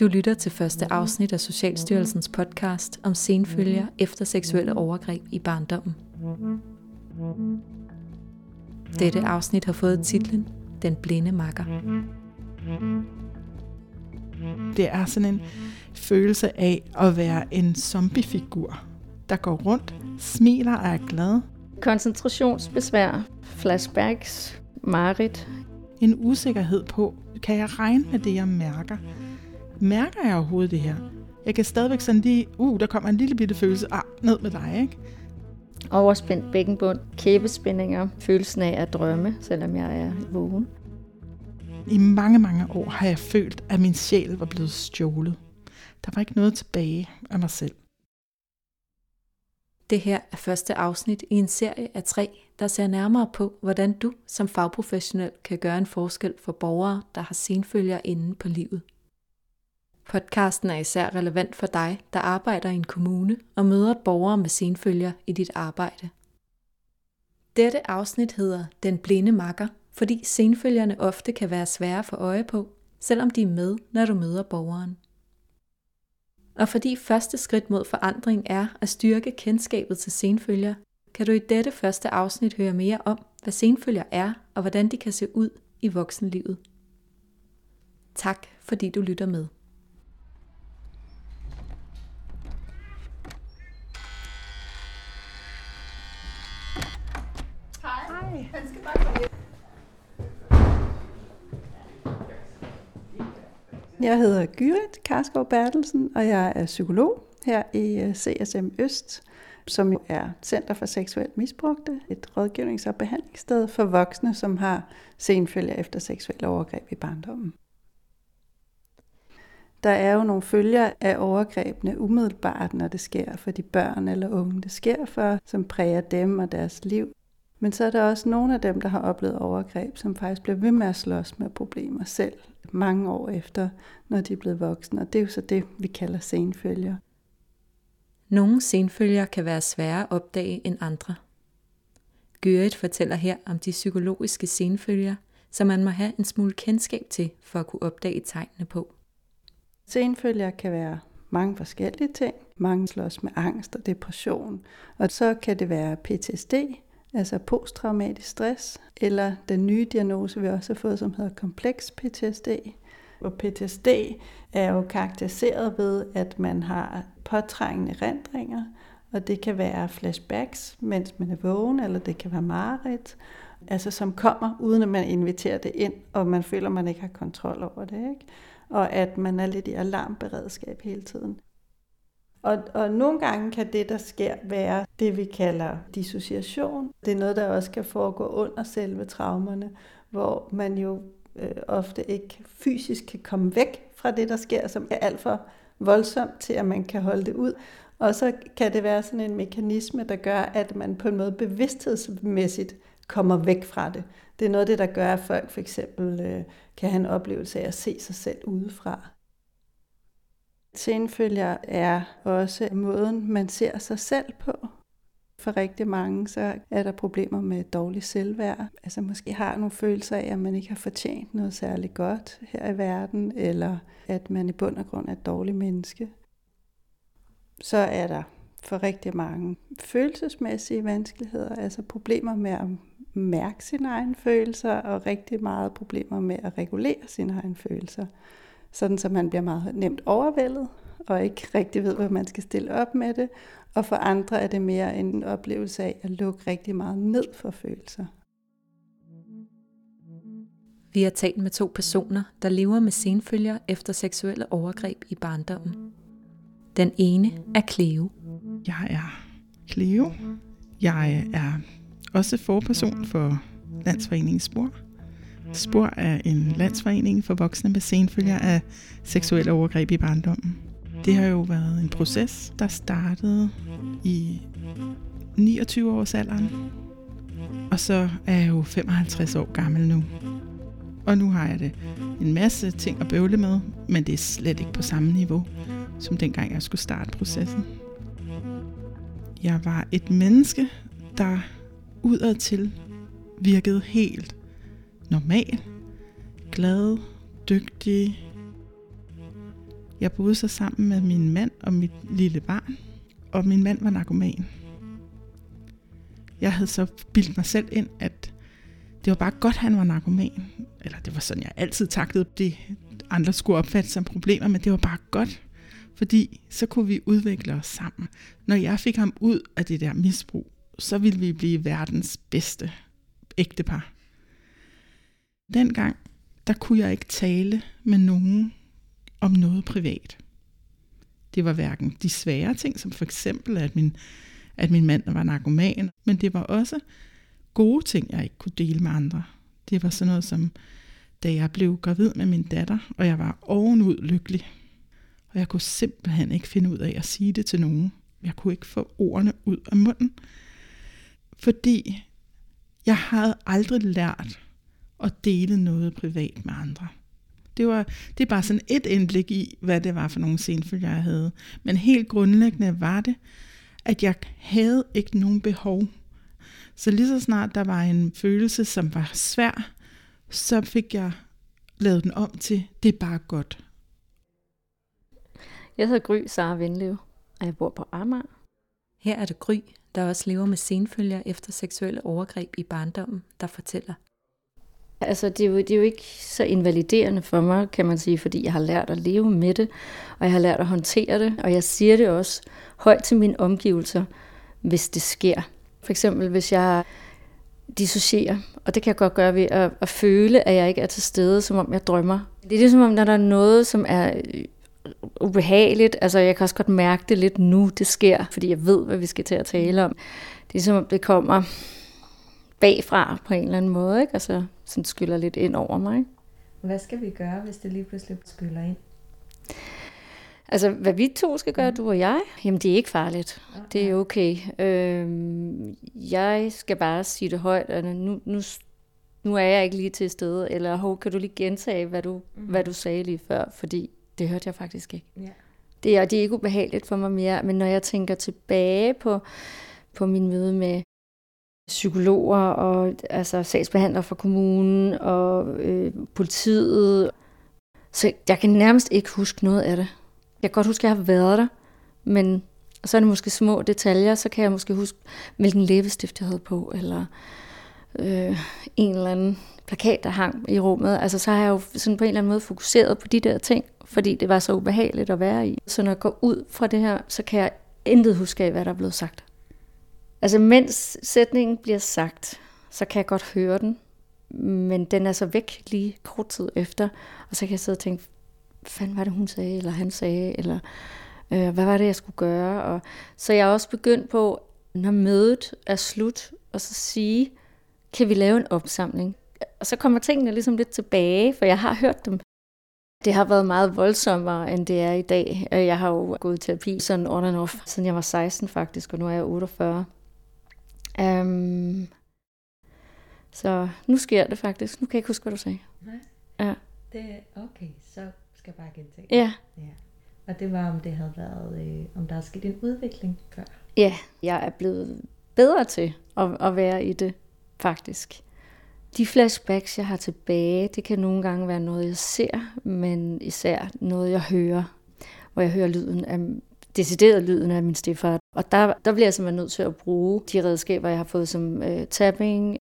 Du lytter til første afsnit af Socialstyrelsens podcast om senfølger efter seksuelle overgreb i barndommen. Dette afsnit har fået titlen Den Blinde Makker. Det er sådan en følelse af at være en zombiefigur, der går rundt, smiler og er glad. Koncentrationsbesvær, flashbacks, mareridt. En usikkerhed på, kan jeg regne med det, jeg mærker? Mærker jeg overhovedet det her? Jeg kan stadigvæk sådan lige, der kommer en lille bitte følelse, ned med dig, ikke? Overspændt bækkenbund, kæbespændinger, følelsen af at drømme, selvom jeg er vågen. I mange, mange år har jeg følt, at min sjæl var blevet stjålet. Der var ikke noget tilbage af mig selv. Det her er første afsnit i en serie af 3, der ser nærmere på, hvordan du som fagprofessionel kan gøre en forskel for borgere, der har senfølger inde på livet. Podcasten er især relevant for dig, der arbejder i en kommune og møder borgere med senfølger i dit arbejde. Dette afsnit hedder Den Blinde Makker, fordi senfølgerne ofte kan være svære for øje på, selvom de er med, når du møder borgeren. Og fordi første skridt mod forandring er at styrke kendskabet til senfølger, kan du i dette første afsnit høre mere om, hvad senfølger er og hvordan de kan se ud i voksenlivet. Tak fordi du lytter med. Hej. Han skal bare komme. Jeg hedder Gyrith Karskov Berthelsen, og jeg er psykolog her i CSM Øst, som er Centre for Seksuelt Misbrugte, et rådgivnings- og behandlingssted for voksne, som har senfølger efter seksuelle overgreb i barndommen. Der er jo nogle følger af overgrebene umiddelbart, når det sker for de børn eller unge, det sker for, som præger dem og deres liv. Men så er der også nogle af dem, der har oplevet overgreb, som faktisk bliver ved med at slås med problemer selv mange år efter, når de er blevet voksne. Og det er jo så det, vi kalder senfølger. Nogle senfølger kan være sværere at opdage end andre. Gyrith fortæller her om de psykologiske senfølger, som man må have en smule kendskab til for at kunne opdage tegnene på. Senfølger kan være mange forskellige ting. Mange slås med angst og depression. Og så kan det være PTSD, altså posttraumatisk stress, eller den nye diagnose, vi også har fået, som hedder kompleks PTSD. Og PTSD er jo karakteriseret ved, at man har påtrængende erindringer, og det kan være flashbacks, mens man er vågen, eller det kan være mareridt, altså som kommer, uden at man inviterer det ind, og man føler, man ikke har kontrol over det, ikke? Og at man er lidt i alarmberedskab hele tiden. Og nogle gange kan det, der sker, være det, vi kalder dissociation. Det er noget, der også kan foregå under selve traumerne, hvor man jo ofte ikke fysisk kan komme væk fra det, der sker, som er alt for voldsomt til, at man kan holde det ud. Og så kan det være sådan en mekanisme, der gør, at man på en måde bevidsthedsmæssigt kommer væk fra det. Det er noget af det, der gør, at folk for eksempel kan have en oplevelse af at se sig selv udefra. Senfølger er også måden, man ser sig selv på. For rigtig mange så er der problemer med dårlig selvværd. Altså måske har nogle følelser af, at man ikke har fortjent noget særligt godt her i verden, eller at man i bund og grund er et dårligt menneske. Så er der for rigtig mange følelsesmæssige vanskeligheder, altså problemer med at mærke sine egne følelser, og rigtig meget problemer med at regulere sine egne følelser. Sådan så man bliver meget nemt overvældet, og ikke rigtig ved, hvad man skal stille op med det. Og for andre er det mere en oplevelse af at lukke rigtig meget ned for følelser. Vi har talt med 2 personer, der lever med senfølger efter seksuelle overgreb i barndommen. Den ene er Cleo. Jeg er Cleo. Jeg er også forperson for Landsforeningen Spor. Spor er en landsforening for voksne med senfølger af seksuelle overgreb i barndommen. Det har jo været en proces, der startede i 29-årsalderen, og så er jeg jo 55 år gammel nu. Og nu har jeg det en masse ting at bøvle med, men det er slet ikke på samme niveau, som dengang jeg skulle starte processen. Jeg var et menneske, der udadtil virkede helt normal, glad, dygtig, Jeg boede så sammen med min mand og mit lille barn, og min mand var narkoman. Jeg havde så bildt mig selv ind, at det var bare godt, han var narkoman. Eller det var sådan, jeg altid taklede det, andre skulle opfatte som problemer, men det var bare godt, fordi så kunne vi udvikle os sammen. Når jeg fik ham ud af det der misbrug, så ville vi blive verdens bedste ægtepar. Dengang, der kunne jeg ikke tale med nogen om noget privat. Det var hverken de svære ting, som for eksempel, at min mand var narkoman, men det var også gode ting, jeg ikke kunne dele med andre. Det var sådan noget som, da jeg blev gravid med min datter, og jeg var ovenud lykkelig. Og jeg kunne simpelthen ikke finde ud af at sige det til nogen. Jeg kunne ikke få ordene ud af munden. Fordi jeg havde aldrig lært at dele noget privat med andre. Det er bare sådan et indblik i, hvad det var for nogle senfølger, jeg havde. Men helt grundlæggende var det, at jeg havde ikke nogen behov. Så lige så snart der var en følelse, som var svær, så fik jeg lavet den om til, det er bare godt. Jeg hedder Gry Sara Windelev, og jeg bor på Amager. Her er det Gry, der også lever med senfølger efter seksuelle overgreb i barndommen, der fortæller. Altså, det er jo ikke så invaliderende for mig, kan man sige, fordi jeg har lært at leve med det, og jeg har lært at håndtere det, og jeg siger det også højt til mine omgivelser, hvis det sker. For eksempel, hvis jeg dissocierer, og det kan jeg godt gøre ved at føle, at jeg ikke er til stede, som om jeg drømmer. Det er ligesom om, når der er noget, som er ubehageligt, altså jeg kan også godt mærke det lidt nu, det sker, fordi jeg ved, hvad vi skal til at tale om. Det er som om, det kommer bagfra på en eller anden måde, ikke? Altså sådan skyller lidt ind over mig. Ikke? Hvad skal vi gøre, hvis det lige pludselig skyller ind? Altså, hvad vi to skal gøre, du og jeg, jamen det er ikke farligt. Okay. Det er okay. Jeg skal bare sige det højt, og nu er jeg ikke lige til stede, eller kan du lige gentage, hvad du sagde lige før, fordi det hørte jeg faktisk ikke. Yeah. Det er ikke ubehageligt for mig mere, men når jeg tænker tilbage på min møde med psykologer og altså sagsbehandlere fra kommunen og politiet, så jeg kan nærmest ikke huske noget af det. Jeg kan godt huske, at jeg har været der, men så er det måske små detaljer, så kan jeg måske huske, hvilken læbestift jeg havde på, eller en eller anden plakat, der hang i rummet. Altså, så har jeg jo sådan på en eller anden måde fokuseret på de der ting, fordi det var så ubehageligt at være i. Så når jeg går ud fra det her, så kan jeg intet huske af, hvad der er blevet sagt. Altså, mens sætningen bliver sagt, så kan jeg godt høre den, men den er så væk lige kort tid efter, og så kan jeg sidde og tænke, hvad fanden var det, hun sagde, eller han sagde, eller hvad var det, jeg skulle gøre? Og så jeg er også begyndt på, når mødet er slut, og så sige, kan vi lave en opsamling? Og så kommer tingene ligesom lidt tilbage, for jeg har hørt dem. Det har været meget voldsommere, end det er i dag. Jeg har jo gået i terapi sådan on and off, siden jeg var 16 faktisk, og nu er jeg 48. Så nu sker det faktisk. Nu kan jeg ikke huske, hvad du sagde. Nej, ja. Det er okay, så skal jeg bare gentage. Ja. Ja. Og det var, om det havde været, om der er sket en udvikling før. Ja, jeg er blevet bedre til at være i det, faktisk. De flashbacks, jeg har tilbage, det kan nogle gange være noget, jeg ser, men især noget, jeg hører. Hvor jeg hører lyden af min stedfar. Og der bliver jeg simpelthen nødt til at bruge de redskaber, jeg har fået som tapping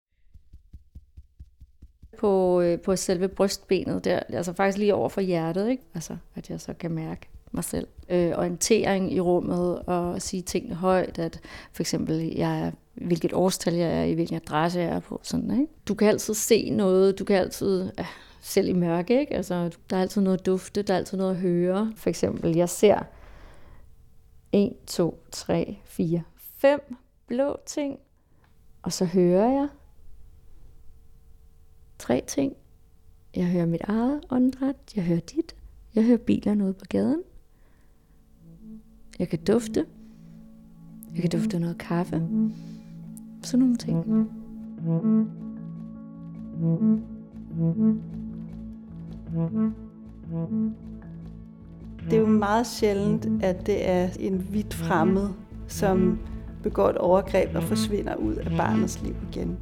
på selve brystbenet der. Altså faktisk lige over for hjertet, ikke? Altså, at jeg så kan mærke mig selv. Orientering i rummet og sige tingene højt, at for eksempel hvilket årstal jeg er i, hvilken adresse jeg er på, sådan, ikke? Du kan altid se noget, du kan altid, selv i mørke, ikke? Altså, der er altid noget at dufte, der er altid noget at høre. For eksempel, jeg ser 1, 2, 3, 4, 5 blå ting, og så hører jeg 3 ting. Jeg hører mit eget åndedræt, jeg hører dit, jeg hører bilerne ude på gaden. Jeg kan dufte. Jeg kan dufte noget kaffe. Sådan nogle ting. Det er jo meget sjældent, at det er en vidt fremmed, som begår et overgreb og forsvinder ud af barnets liv igen.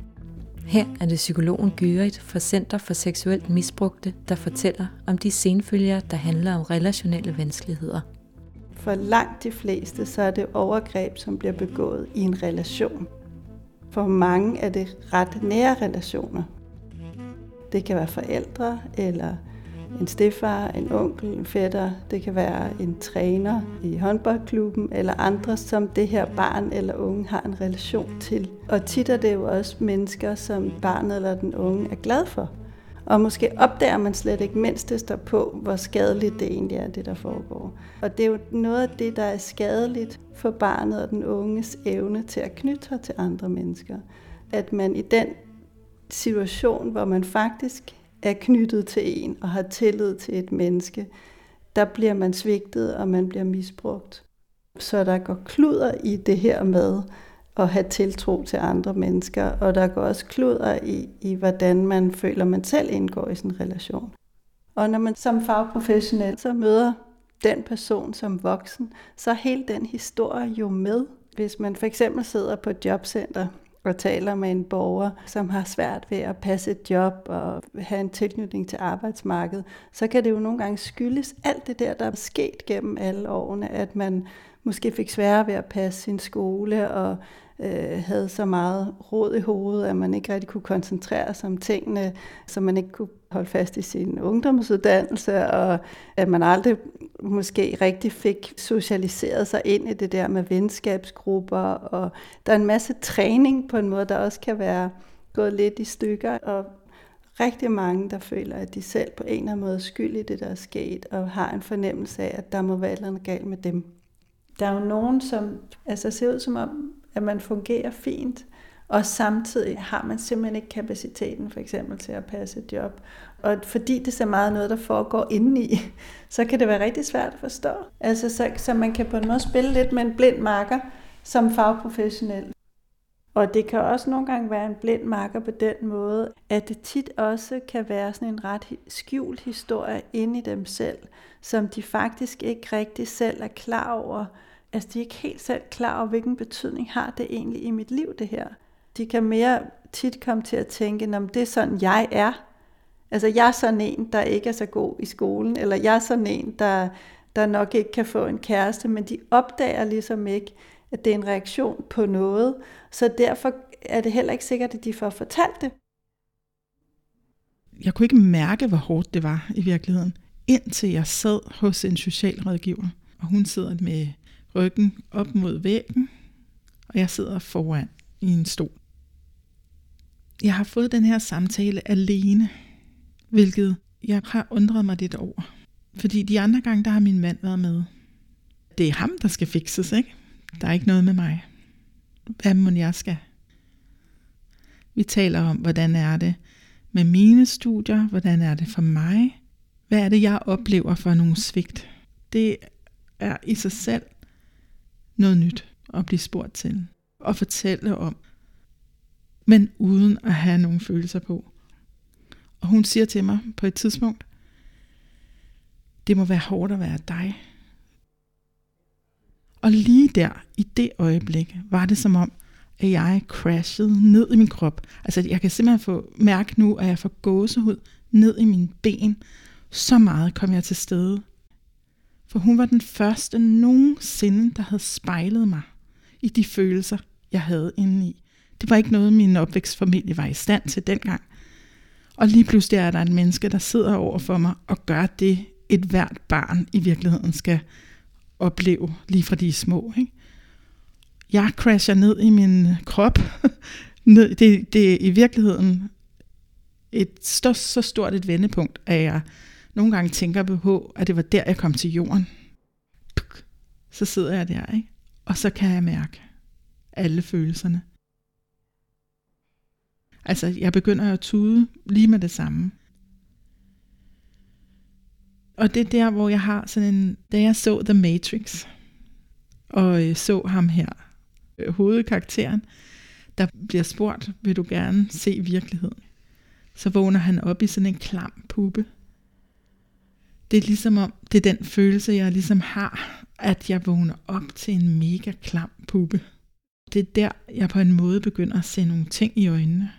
Her er det psykologen Gyrith fra Center for Seksuelt Misbrugte, der fortæller om de senfølger, der handler om relationelle vanskeligheder. For langt de fleste, så er det overgreb, som bliver begået i en relation. For mange er det ret nære relationer. Det kan være forældre, eller en stedfar, en onkel, en fætter. Det kan være en træner i håndboldklubben, eller andre, som det her barn eller unge har en relation til. Og tit er det jo også mennesker, som barnet eller den unge er glad for. Og måske opdager man slet ikke, mens det står på, hvor skadeligt det egentlig er, det der foregår. Og det er jo noget af det, der er skadeligt for barnet og den unges evne til at knytte sig til andre mennesker. At man i den situation, hvor man faktisk er knyttet til en og har tillid til et menneske, der bliver man svigtet, og man bliver misbrugt. Så der går kluder i det her med at have tiltro til andre mennesker, og der går også kluder i hvordan man føler, man selv indgår i sådan en relation. Og når man som fagprofessionel så møder den person som voksen, så er hele den historie jo med. Hvis man for eksempel sidder på et jobcenter og taler med en borger, som har svært ved at passe et job og have en tilknytning til arbejdsmarkedet, så kan det jo nogle gange skyldes alt det der, der er sket gennem alle årene, at man måske fik sværere ved at passe sin skole og havde så meget rod i hovedet, at man ikke rigtig kunne koncentrere sig om tingene, så man ikke kunne holde fast i sin ungdomsuddannelse, og at man aldrig måske rigtig fik socialiseret sig ind i det der med venskabsgrupper. Og der er en masse træning på en måde, der også kan være gået lidt i stykker, og rigtig mange, der føler, at de selv på en eller anden måde er skyld i det, der er sket, og har en fornemmelse af, at der må være noget galt med dem. Der er jo nogen, som altså ser ud som om, at man fungerer fint, og samtidig har man simpelthen ikke kapaciteten for eksempel til at passe et job. Og fordi det er så meget noget, der foregår indeni, så kan det være rigtig svært at forstå. Altså så man kan på en måde spille lidt med en blind makker som fagprofessionel. Og det kan også nogle gange være en blind makker på den måde, at det tit også kan være sådan en ret skjult historie inde i dem selv, som de faktisk ikke rigtig selv er klar over. Altså de er ikke helt selv klar over, hvilken betydning har det egentlig i mit liv, det her. De kan mere tit komme til at tænke, om det er sådan, jeg er. Altså jeg er sådan en, der ikke er så god i skolen, eller jeg er sådan en, der nok ikke kan få en kæreste, men de opdager ligesom ikke, at det er en reaktion på noget, så derfor er det heller ikke sikkert, at de får fortalt det. Jeg kunne ikke mærke, hvor hårdt det var i virkeligheden, indtil jeg sad hos en socialrådgiver, og hun sidder med ryggen op mod væggen, og jeg sidder foran i en stol. Jeg har fået den her samtale alene, hvilket jeg har undret mig lidt over. Fordi de andre gange, der har min mand været med. Det er ham, der skal fikses, ikke? Der er ikke noget med mig. Hvad må jeg skal? Vi taler om, hvordan er det med mine studier? Hvordan er det for mig? Hvad er det, jeg oplever for nogle svigt? Det er i sig selv noget nyt at blive spurgt til. Og fortælle om. Men uden at have nogle følelser på. Og hun siger til mig på et tidspunkt, det må være hårdt at være dig. Og lige der, i det øjeblik, var det som om, at jeg crashede ned i min krop. Altså jeg kan simpelthen mærke nu, at jeg får gåsehud ned i mine ben. Så meget kom jeg til stede. For hun var den første nogensinde, der havde spejlet mig i de følelser, jeg havde indeni. Det var ikke noget, min opvækstfamilie var i stand til dengang. Og lige pludselig er der et menneske, der sidder over for mig og gør det, et hvert barn i virkeligheden skal opleve lige fra de små, ikke? Jeg crasher ned i min krop. Det er i virkeligheden et så stort et vendepunkt, at jeg nogle gange tænker på, at det var der, jeg kom til jorden. Så sidder jeg der, ikke? Og så kan jeg mærke alle følelserne. Altså, jeg begynder at tude lige med det samme. Og det er der, hvor jeg har sådan en... Da jeg så The Matrix, og så ham her, hovedkarakteren, der bliver spurgt, vil du gerne se virkeligheden? Så vågner han op i sådan en klam puppe. Det er ligesom om, det er den følelse, jeg ligesom har, at jeg vågner op til en mega klam puppe. Det er der, jeg på en måde begynder at se nogle ting i øjnene.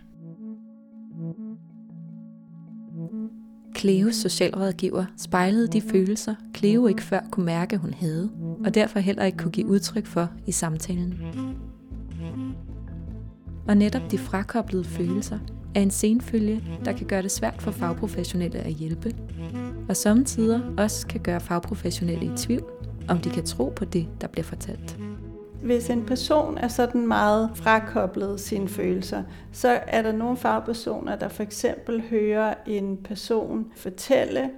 Cleos socialrådgiver spejlede de følelser, Cleo ikke før kunne mærke, hun havde, og derfor heller ikke kunne give udtryk for i samtalen. Og netop de frakoblede følelser er en senfølge, der kan gøre det svært for fagprofessionelle at hjælpe, og sommetider også kan gøre fagprofessionelle i tvivl, om de kan tro på det, der bliver fortalt. Hvis en person er sådan meget frakoblet sine følelser, så er der nogle fagpersoner, der for eksempel hører en person fortælle,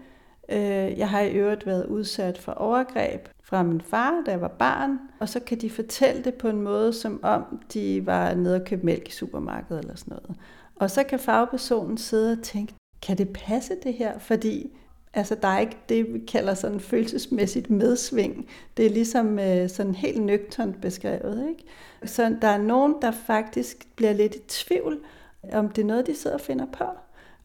jeg har i øvrigt været udsat for overgreb fra min far, da jeg var barn, og så kan de fortælle det på en måde, som om de var nede og købte mælk i supermarkedet eller sådan noget. Og så kan fagpersonen sidde og tænke, kan det passe det her? Fordi altså, der er ikke det, vi kalder sådan følelsesmæssigt medsving. Det er ligesom sådan helt nøgternt beskrevet, ikke? Så der er nogen, der faktisk bliver lidt i tvivl, om det er noget, de sidder og finder på.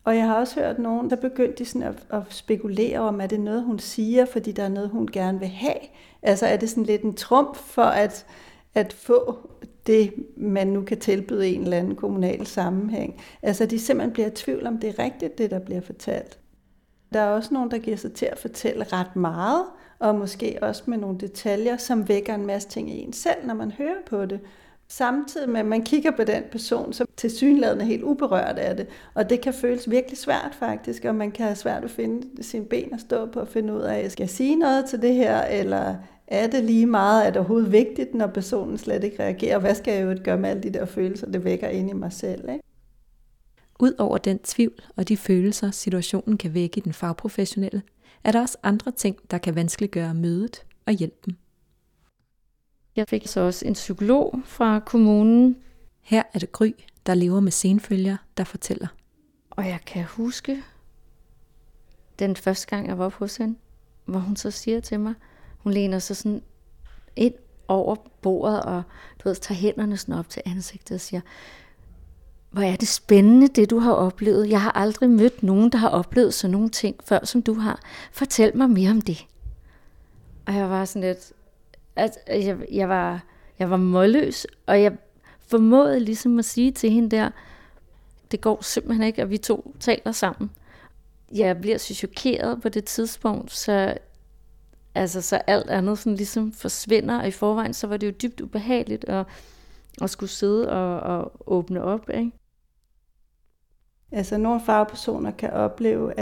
Og jeg har også hørt nogen, der begyndte sådan at spekulere om, er det noget, hun siger, fordi der er noget, hun gerne vil have? Altså er det sådan lidt en trumf for at få det, man nu kan tilbyde i en eller anden kommunal sammenhæng? Altså de simpelthen bliver i tvivl, om det er rigtigt, det der bliver fortalt. Der er også nogen, der giver sig til at fortælle ret meget, og måske også med nogle detaljer, som vækker en masse ting i en selv, når man hører på det. Samtidig med, at man kigger på den person, som tilsyneladende er helt uberørt af det. Og det kan føles virkelig svært faktisk, og man kan have svært at finde sine ben at stå på og finde ud af, skal jeg sige noget til det her, eller er det lige meget, er det overhovedet vigtigt, når personen slet ikke reagerer? Hvad skal jeg jo gøre med alle de der følelser, det vækker inde i mig selv, ikke? Udover den tvivl og de følelser, situationen kan vække i den fagprofessionelle, er der også andre ting, der kan vanskeliggøre mødet og hjælpen. Jeg fik så også en psykolog fra kommunen. Her er det Gry, der lever med senfølger, der fortæller. Og jeg kan huske den første gang, jeg var oppe hos hende, hvor hun så siger til mig, hun læner sig sådan ind over bordet og tager hænderne sådan op til ansigtet og siger, hvor er det spændende, det du har oplevet. Jeg har aldrig mødt nogen, der har oplevet sådan nogle ting før, som du har. Fortæl mig mere om det. Og jeg var sådan lidt, at jeg var målløs, og jeg formåede ligesom at sige til hende der, det går simpelthen ikke, at vi to taler sammen. Jeg bliver så chokeret på det tidspunkt, så alt andet sådan ligesom forsvinder, og i forvejen så var det jo dybt ubehageligt, og skulle sidde og åbne op, ikke? Altså nogle fagpersoner kan opleve,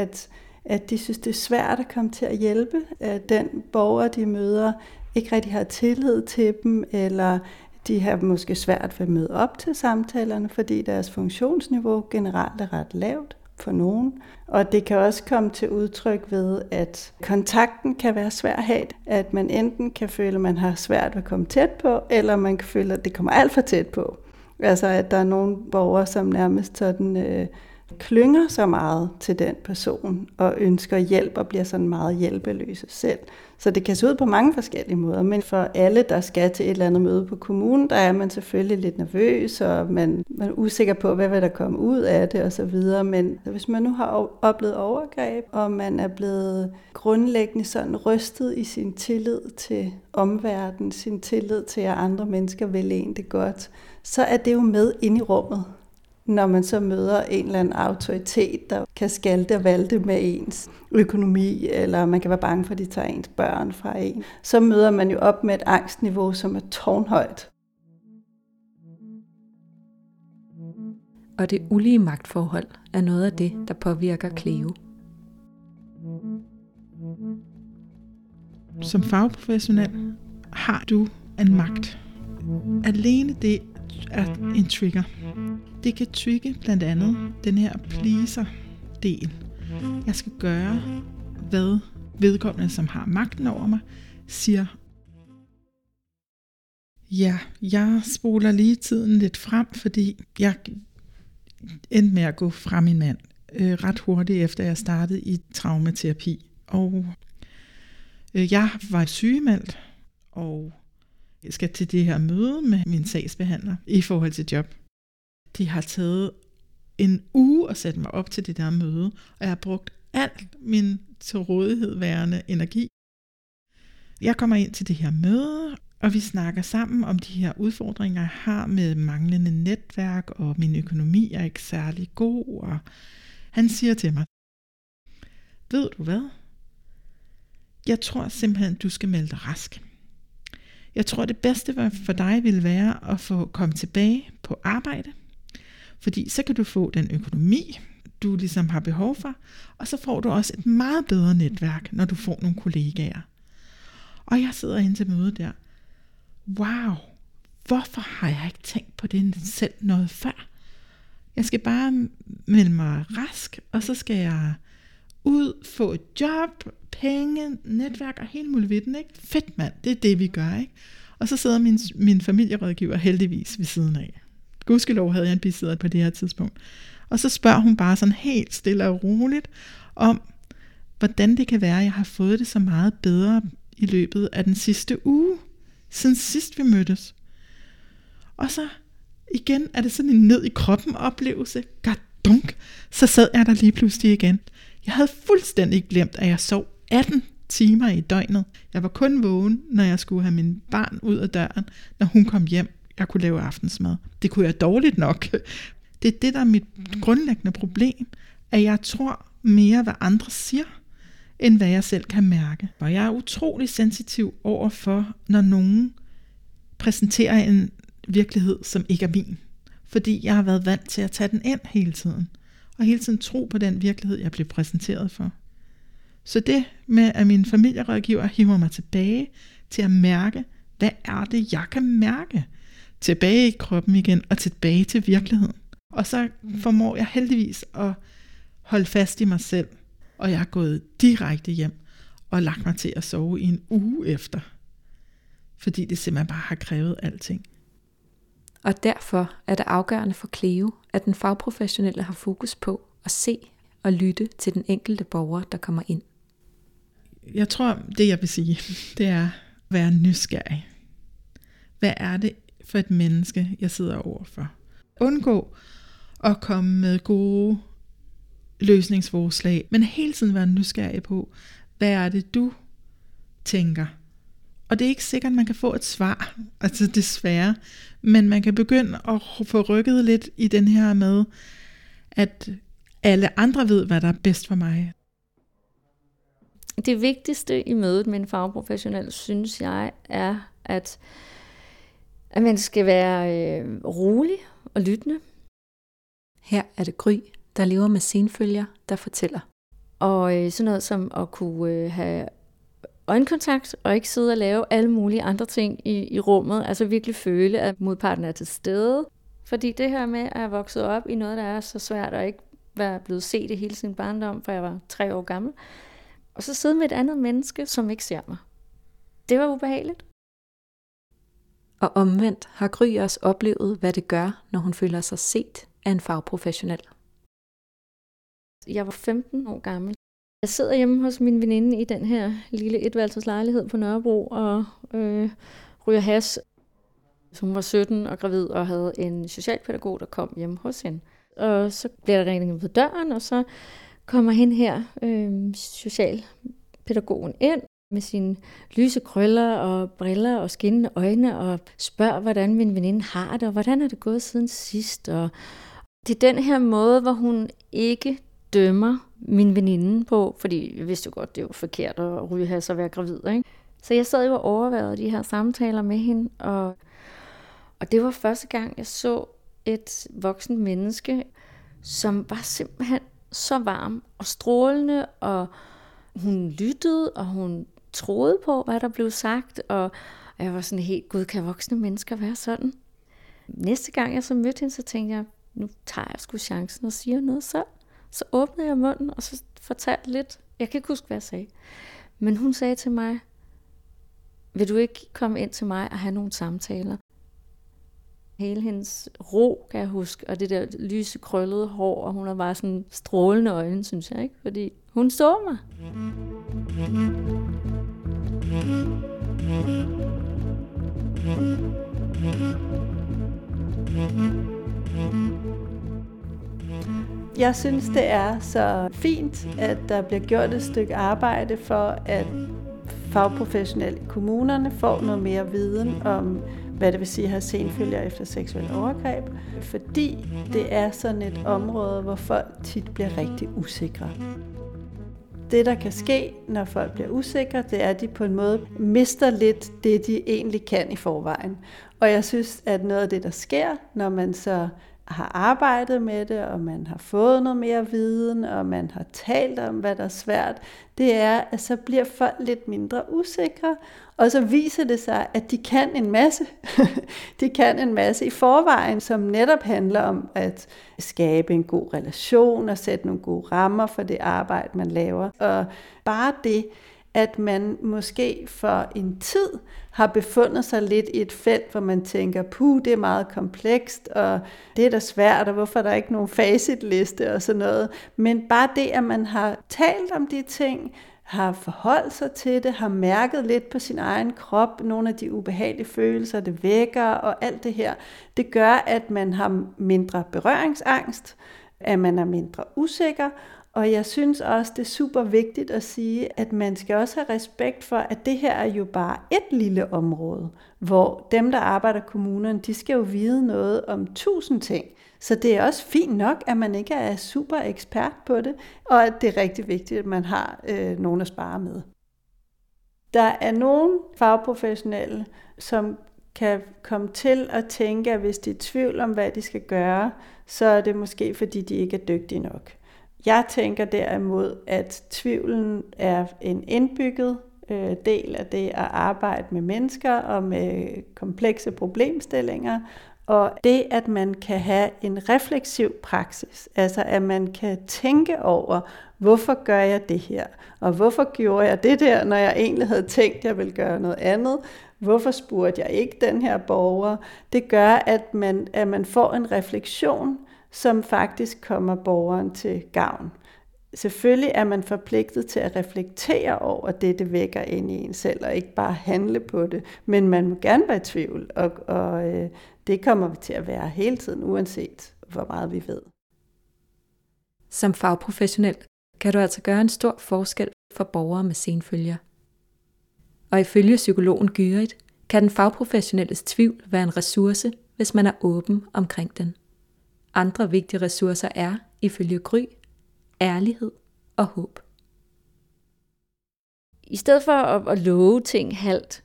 at de synes, det er svært at komme til at hjælpe, at den borger, de møder, ikke rigtig har tillid til dem, eller de har måske svært ved at møde op til samtalerne, fordi deres funktionsniveau generelt er ret lavt for nogen. Og det kan også komme til udtryk ved, at kontakten kan være svær at have, at man enten kan føle, at man har svært ved at komme tæt på, eller man kan føle, at det kommer alt for tæt på. Altså at der er nogle borgere, som nærmest sådan klynger så meget til den person, og ønsker hjælp og bliver sådan meget hjælpeløse selv. Så det kan se ud på mange forskellige måder, men for alle, der skal til et eller andet møde på kommunen, der er man selvfølgelig lidt nervøs, og man er usikker på, hvad vil der komme ud af det osv. Men hvis man nu har oplevet overgreb, og man er blevet grundlæggende sådan rystet i sin tillid til omverdenen, sin tillid til, at andre mennesker vil en det godt, så er det jo med ind i rummet, når man så møder en eller anden autoritet, der kan skalte og valte med ens økonomi, eller man kan være bange for, at de tager ens børn fra en, så møder man jo op med et angstniveau, som er tårnhøjt. Og det ulige magtforhold er noget af det, der påvirker Cleo. Som fagprofessionel har du en magt. Alene det er en trigger. Det kan trigge blandt andet den her pleaser-del. Jeg skal gøre, hvad vedkommende, som har magten over mig, siger. Ja, jeg spoler lige tiden lidt frem, fordi jeg endte med at gå fra min mand ret hurtigt, efter jeg startede i traumaterapi. Og jeg var sygemeldt, og jeg skal til det her møde med min sagsbehandler i forhold til job. Det har taget en uge at sætte mig op til det der møde, og jeg har brugt alt min til rådighed værende energi. Jeg kommer ind til det her møde, Og vi snakker sammen om de her udfordringer, jeg har med manglende netværk, og min økonomi er ikke særlig god. Og han siger til mig, ved du hvad? Jeg tror simpelthen, du skal melde dig rask. Jeg tror, det bedste for dig ville være at få komme tilbage på arbejde, fordi så kan du få den økonomi, du ligesom har behov for, og så får du også et meget bedre netværk, når du får nogle kollegaer. Og jeg sidder inde til mødet der. Wow, hvorfor har jeg ikke tænkt på det selv noget før? Jeg skal bare melde mig rask, og så skal jeg ud, få et job, penge, netværk og hele muligheden, ikke? Fedt mand, det er det vi gør, ikke? Og så sidder min familierådgiver heldigvis ved siden af. Gudskelov havde jeg en bisidder på det her tidspunkt. Og så spørger hun bare sådan helt stille og roligt om, hvordan det kan være, at jeg har fået det så meget bedre i løbet af den sidste uge, siden sidst vi mødtes. Og så igen er det sådan en ned i kroppen oplevelse. Gadunk, så sad jeg der lige pludselig igen. Jeg havde fuldstændig glemt, at jeg sov 18 timer i døgnet. Jeg var kun vågen, når jeg skulle have min barn ud af døren, når hun kom hjem. Jeg kunne lave aftensmad. Det kunne jeg dårligt nok. Det er det, der er mit grundlæggende problem, at jeg tror mere, hvad andre siger, end hvad jeg selv kan mærke. Og jeg er utrolig sensitiv overfor, når nogen præsenterer en virkelighed, som ikke er min. Fordi jeg har været vant til at tage den ind hele tiden. Og hele tiden tro på den virkelighed, jeg blev præsenteret for. Så det med, at min familierådgiver hiver mig tilbage til at mærke, hvad er det, jeg kan mærke? Tilbage i kroppen igen, og tilbage til virkeligheden. Og så formår jeg heldigvis at holde fast i mig selv. Og jeg er gået direkte hjem og lagt mig til at sove i en uge efter. Fordi det simpelthen bare har krævet alting. Og derfor er det afgørende for Cleo, at den fagprofessionelle har fokus på at se og lytte til den enkelte borger, der kommer ind. Jeg tror, det jeg vil sige, det er at være nysgerrig. Hvad er det for et menneske, jeg sidder overfor? Undgå at komme med gode løsningsforslag, men hele tiden være nysgerrig på, hvad er det, du tænker? Og det er ikke sikkert, at man kan få et svar, altså desværre, men man kan begynde at få rykket lidt i den her med, at alle andre ved, hvad der er bedst for mig. Det vigtigste i mødet med en fagprofessionel, synes jeg, er, at man skal være rolig og lyttende. Her er det Gry, der lever med senfølger, der fortæller. Og sådan noget som at kunne have øjenkontakt og ikke sidde og lave alle mulige andre ting i rummet. Altså virkelig føle, at modparten er til stede. Fordi det her med at have vokset op i noget, der er så svært og ikke være blevet set i hele sin barndom, for jeg var 3 år gammel. Og så sidde med et andet menneske, som ikke ser mig. Det var ubehageligt. Og omvendt har Gry også oplevet, hvad det gør, når hun føler sig set af en fagprofessionel. Jeg var 15 år gammel. Jeg sidder hjemme hos min veninde i den her lille etværelseslejlighed på Nørrebro og ryger hash. Så hun var 17 og gravid og havde en socialpædagog, der kom hjem hos hende. Og så bliver der ringning ved døren, og så kommer hende her, socialpædagogen, ind med sine lyse krøller og briller og skinnende øjne og spørger, hvordan min veninde har det, og hvordan er det gået siden sidst. Og det er den her måde, hvor hun ikke dømmer min veninde på, fordi jeg vidste jo godt, det er jo forkert at ryge has og være gravid, ikke? Så jeg sad jo og overvejede de her samtaler med hende, og det var første gang, jeg så et voksent menneske, som var simpelthen så varm og strålende, og hun lyttede, og hun troede på, hvad der blev sagt, og jeg var sådan helt, gud, kan voksne mennesker være sådan? Næste gang jeg så mødte hende, så tænkte jeg, nu tager jeg sgu chancen og siger noget selv. Så åbnede jeg munden, og så fortalte lidt. Jeg kan ikke huske, hvad jeg sagde. Men hun sagde til mig, vil du ikke komme ind til mig og have nogle samtaler? Hele hendes ro, kan jeg huske, og det der lyse krøllede hår, og hun har bare sådan strålende øjne, synes jeg, ikke? Fordi hun så mig. Jeg synes, det er så fint, at der bliver gjort et stykke arbejde for, at fagprofessionelle i kommunerne får noget mere viden om, hvad det vil sige at have senfølger efter seksuel overgreb, fordi det er sådan et område, hvor folk tit bliver rigtig usikre. Det, der kan ske, når folk bliver usikre, det er, at de på en måde mister lidt det, de egentlig kan i forvejen. Og jeg synes, at noget af det, der sker, når man så har arbejdet med det, og man har fået noget mere viden, og man har talt om, hvad der er svært, det er, at så bliver folk lidt mindre usikre, og så viser det sig, at de kan en masse. De kan en masse i forvejen, som netop handler om at skabe en god relation, og sætte nogle gode rammer for det arbejde, man laver. Og bare det, at man måske for en tid har befundet sig lidt i et felt, hvor man tænker, puh, det er meget komplekst, og det er da svært, og hvorfor er der ikke nogen facitliste og sådan noget. Men bare det, at man har talt om de ting, har forholdt sig til det, har mærket lidt på sin egen krop, nogle af de ubehagelige følelser, det vækker og alt det her, det gør, at man har mindre berøringsangst, at man er mindre usikker. Og jeg synes også, det er super vigtigt at sige, at man skal også have respekt for, at det her er jo bare et lille område, hvor dem, der arbejder i kommunerne, de skal jo vide noget om 1000 ting. Så det er også fint nok, at man ikke er super ekspert på det, og at det er rigtig vigtigt, at man har nogen at spare med. Der er nogle fagprofessionelle, som kan komme til at tænke, at hvis de er i tvivl om, hvad de skal gøre, så er det måske, fordi de ikke er dygtige nok. Jeg tænker derimod, at tvivlen er en indbygget del af det at arbejde med mennesker og med komplekse problemstillinger. Og det, at man kan have en refleksiv praksis, altså at man kan tænke over, hvorfor gør jeg det her? Og hvorfor gjorde jeg det der, når jeg egentlig havde tænkt, at jeg ville gøre noget andet? Hvorfor spurgte jeg ikke den her borger? Det gør, at man får en refleksion, som faktisk kommer borgeren til gavn. Selvfølgelig er man forpligtet til at reflektere over det, det vækker ind i en selv, og ikke bare handle på det, men man må gerne være i tvivl, og det kommer vi til at være hele tiden, uanset hvor meget vi ved. Som fagprofessionel kan du altså gøre en stor forskel for borgere med senfølger. Og ifølge psykologen Gyrith kan den fagprofessionelles tvivl være en ressource, hvis man er åben omkring den. Andre vigtige ressourcer er, ifølge Gry, ærlighed og håb. I stedet for at love ting halvt,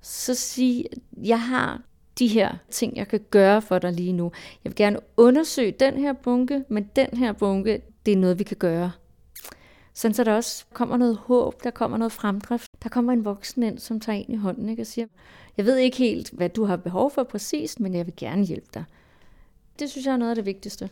så sig, jeg har de her ting, jeg kan gøre for dig lige nu. Jeg vil gerne undersøge den her bunke, men den her bunke, det er noget, vi kan gøre. Sådan så der også kommer noget håb, der kommer noget fremdrift. Der kommer en voksen ind, som tager en i hånden, ikke, og siger, jeg ved ikke helt, hvad du har behov for præcis, men jeg vil gerne hjælpe dig. Det synes jeg er noget af det vigtigste.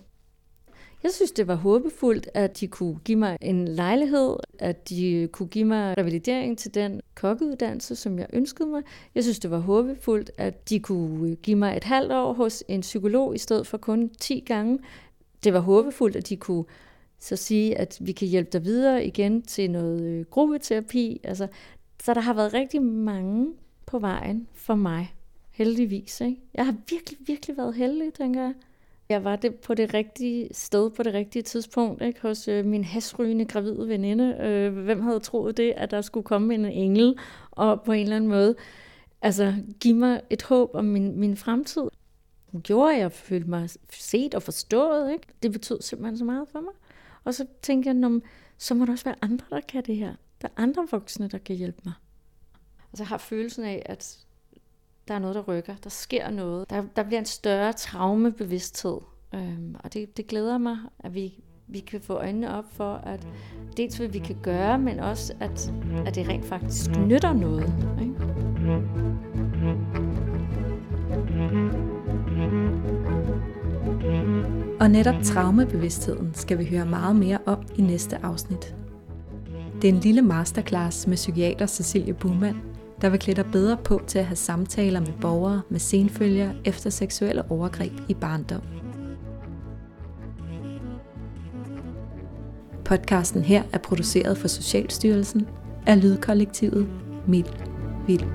Jeg synes, det var håbefuldt, at de kunne give mig en lejlighed, at de kunne give mig revalidering til den kokkeuddannelse, som jeg ønskede mig. Jeg synes, det var håbefuldt, at de kunne give mig et halvt år hos en psykolog i stedet for kun 10 gange. Det var håbefuldt, at de kunne så sige, at vi kan hjælpe dig videre igen til noget gruppeterapi. Altså, så der har været rigtig mange på vejen for mig. Heldigvis, ikke? Jeg har virkelig, virkelig været heldig, tænker jeg. Jeg var på det rigtige sted, på det rigtige tidspunkt, ikke? Hos min hasrygende gravide veninde. Hvem havde troet det, at der skulle komme en engel og på en eller anden måde altså, give mig et håb om min fremtid? Hun gjorde, jeg følte mig set og forstået, ikke? Det betød simpelthen så meget for mig. Og så tænkte jeg, så må der også være andre, der kan det her. Der er andre voksne, der kan hjælpe mig. Og så har følelsen af, at der er noget, der rykker. Der sker noget. Der bliver en større traumebevidsthed. Og det glæder mig, at vi kan få øjnene op for, at dels hvad vi kan gøre, men også, at det rent faktisk nytter noget. Ikke? Og netop traumebevidstheden skal vi høre meget mere om i næste afsnit. Det er en lille masterclass med psykiater Cecilie Buhmann, der vil klæde dig bedre på til at have samtaler med borgere med senfølger efter seksuelle overgreb i barndom. Podcasten her er produceret for Socialstyrelsen af lydkollektivet MidtVild.